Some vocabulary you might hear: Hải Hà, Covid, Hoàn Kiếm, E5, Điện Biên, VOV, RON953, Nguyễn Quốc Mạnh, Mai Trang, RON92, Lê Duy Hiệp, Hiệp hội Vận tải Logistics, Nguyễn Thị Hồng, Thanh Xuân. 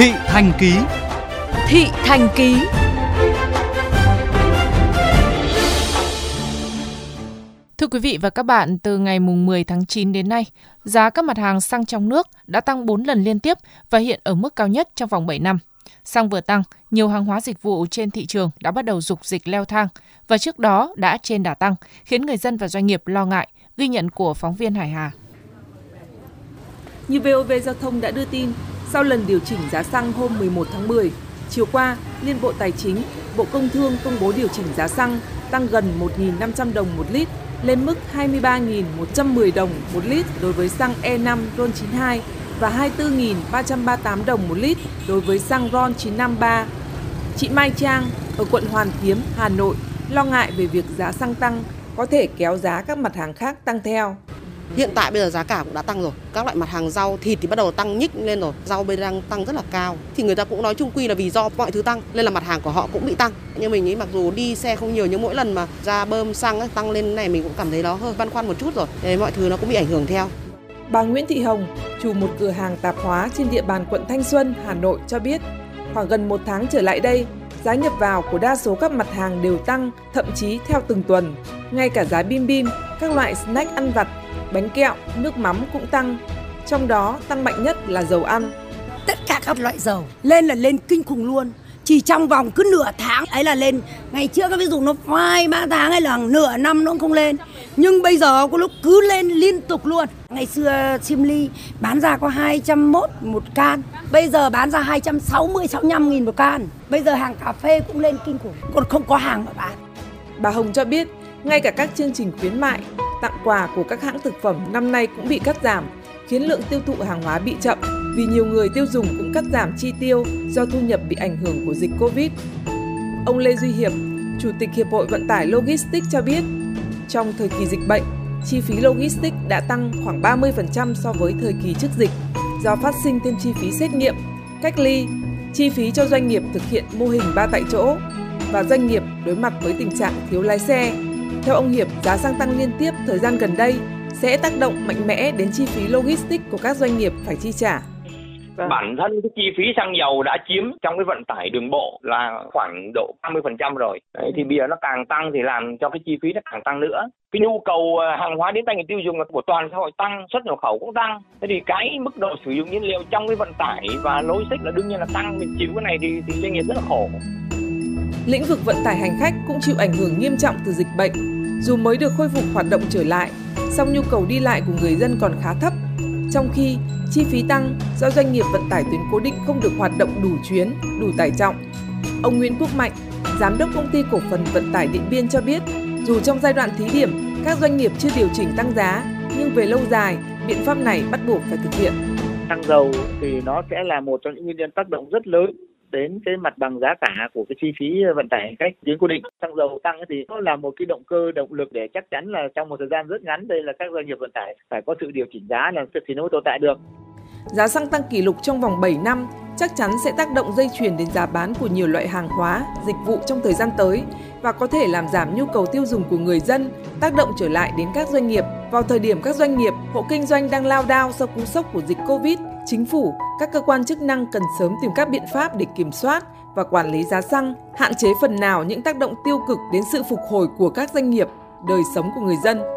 Thị Thành Ký. Thị Thành Ký. Thưa quý vị và các bạn, từ ngày 10 tháng 9 đến nay, giá các mặt hàng xăng trong nước đã tăng 4 lần liên tiếp và hiện ở mức cao nhất trong vòng 7 năm. Xăng vừa tăng, nhiều hàng hóa dịch vụ trên thị trường đã bắt đầu rục dịch leo thang và trước đó đã trên đà tăng, khiến người dân và doanh nghiệp lo ngại, ghi nhận của phóng viên Hải Hà. Như VOV Giao thông đã đưa tin, sau lần điều chỉnh giá xăng hôm 11 tháng 10, chiều qua, Liên Bộ Tài chính, Bộ Công Thương công bố điều chỉnh giá xăng tăng gần 1.500 đồng một lít, lên mức 23.110 đồng một lít đối với xăng E5 RON92 và 24.338 đồng một lít đối với xăng RON953. Chị Mai Trang ở quận Hoàn Kiếm, Hà Nội lo ngại về việc giá xăng tăng có thể kéo giá các mặt hàng khác tăng theo. Hiện tại bây giờ giá cả cũng đã tăng rồi, các loại mặt hàng rau, thịt thì bắt đầu tăng nhích lên rồi, rau bây giờ đang tăng rất là cao. Thì người ta cũng nói chung quy là vì do mọi thứ tăng nên là mặt hàng của họ cũng bị tăng. Nhưng mình nghĩ mặc dù đi xe không nhiều nhưng mỗi lần mà ra bơm xăng ấy, tăng lên này mình cũng cảm thấy nó hơi băn khoăn một chút rồi. Thế mọi thứ nó cũng bị ảnh hưởng theo. Bà Nguyễn Thị Hồng, chủ một cửa hàng tạp hóa trên địa bàn quận Thanh Xuân, Hà Nội cho biết, khoảng gần một tháng trở lại đây, giá nhập vào của đa số các mặt hàng đều tăng, thậm chí theo từng tuần. Ngay cả giá bim bim, các loại snack ăn vặt, bánh kẹo, nước mắm cũng tăng. Trong đó tăng mạnh nhất là dầu ăn. Tất cả các loại dầu lên là lên kinh khủng luôn. Chỉ trong vòng cứ nửa tháng ấy là lên. Ngày trước ví dụ nó 2-3 tháng hay là nửa năm nó cũng không lên. Nhưng bây giờ có lúc cứ lên liên tục luôn. Ngày xưa sim ly bán ra có 201 một can. Bây giờ bán ra 260-65 nghìn một can. Bây giờ hàng cà phê cũng lên kinh khủng. Còn không có hàng mà bán. Bà Hồng cho biết, ngay cả các chương trình khuyến mại, tặng quà của các hãng thực phẩm năm nay cũng bị cắt giảm, khiến lượng tiêu thụ hàng hóa bị chậm vì nhiều người tiêu dùng cũng cắt giảm chi tiêu do thu nhập bị ảnh hưởng của dịch Covid. Ông Lê Duy Hiệp, Chủ tịch Hiệp hội Vận tải Logistics cho biết, trong thời kỳ dịch bệnh, chi phí Logistics đã tăng khoảng 30% so với thời kỳ trước dịch do phát sinh thêm chi phí xét nghiệm, cách ly, chi phí cho doanh nghiệp thực hiện mô hình 3 tại chỗ và doanh nghiệp đối mặt với tình trạng thiếu lái xe. Theo ông Hiệp, giá xăng tăng liên tiếp thời gian gần đây sẽ tác động mạnh mẽ đến chi phí Logistics của các doanh nghiệp phải chi trả. Bản thân cái chi phí xăng dầu đã chiếm trong cái vận tải đường bộ là khoảng độ 30% rồi. Đấy, thì bây giờ nó càng tăng thì làm cho cái chi phí nó càng tăng nữa. Cái nhu cầu hàng hóa đến tay người tiêu dùng của toàn xã hội tăng, xuất nhập khẩu cũng tăng. Thế thì cái mức độ sử dụng nhiên liệu trong cái vận tải và Logistics là đương nhiên là tăng. Mình chịu cái này thì doanh nghiệp rất là khổ. Lĩnh vực vận tải hành khách cũng chịu ảnh hưởng nghiêm trọng từ dịch bệnh. Dù mới được khôi phục hoạt động trở lại, song nhu cầu đi lại của người dân còn khá thấp. Trong khi, chi phí tăng do doanh nghiệp vận tải tuyến cố định không được hoạt động đủ chuyến, đủ tải trọng. Ông Nguyễn Quốc Mạnh, Giám đốc Công ty Cổ phần Vận tải Điện Biên cho biết, dù trong giai đoạn thí điểm, các doanh nghiệp chưa điều chỉnh tăng giá, nhưng về lâu dài, biện pháp này bắt buộc phải thực hiện. Tăng dầu thì nó sẽ là một trong những nguyên nhân tác động rất lớn đến cái mặt bằng giá cả của cái chi phí vận tải hành khách tuyến cố định. Xăng dầu tăng thì nó là một cái động cơ, động lực để chắc chắn là trong một thời gian rất ngắn đây là các doanh nghiệp vận tải phải có sự điều chỉnh giá làm thì nó mới tồn tại được. Giá xăng tăng kỷ lục trong vòng 7 năm chắc chắn sẽ tác động dây chuyền đến giá bán của nhiều loại hàng hóa, dịch vụ trong thời gian tới và có thể làm giảm nhu cầu tiêu dùng của người dân, tác động trở lại đến các doanh nghiệp vào thời điểm các doanh nghiệp, hộ kinh doanh đang lao đao sau cú sốc của dịch Covid. Chính phủ, các cơ quan chức năng cần sớm tìm các biện pháp để kiểm soát và quản lý giá xăng, hạn chế phần nào những tác động tiêu cực đến sự phục hồi của các doanh nghiệp, đời sống của người dân.